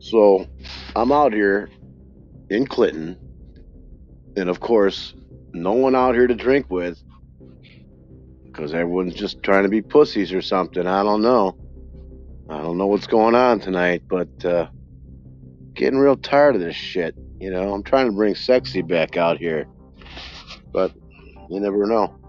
So I'm out here in Clinton, and of course, no one out here to drink with, because everyone's just trying to be pussies or something. I don't know what's going on tonight, but getting real tired of this shit, you know. I'm trying to bring sexy back out here, but you never know.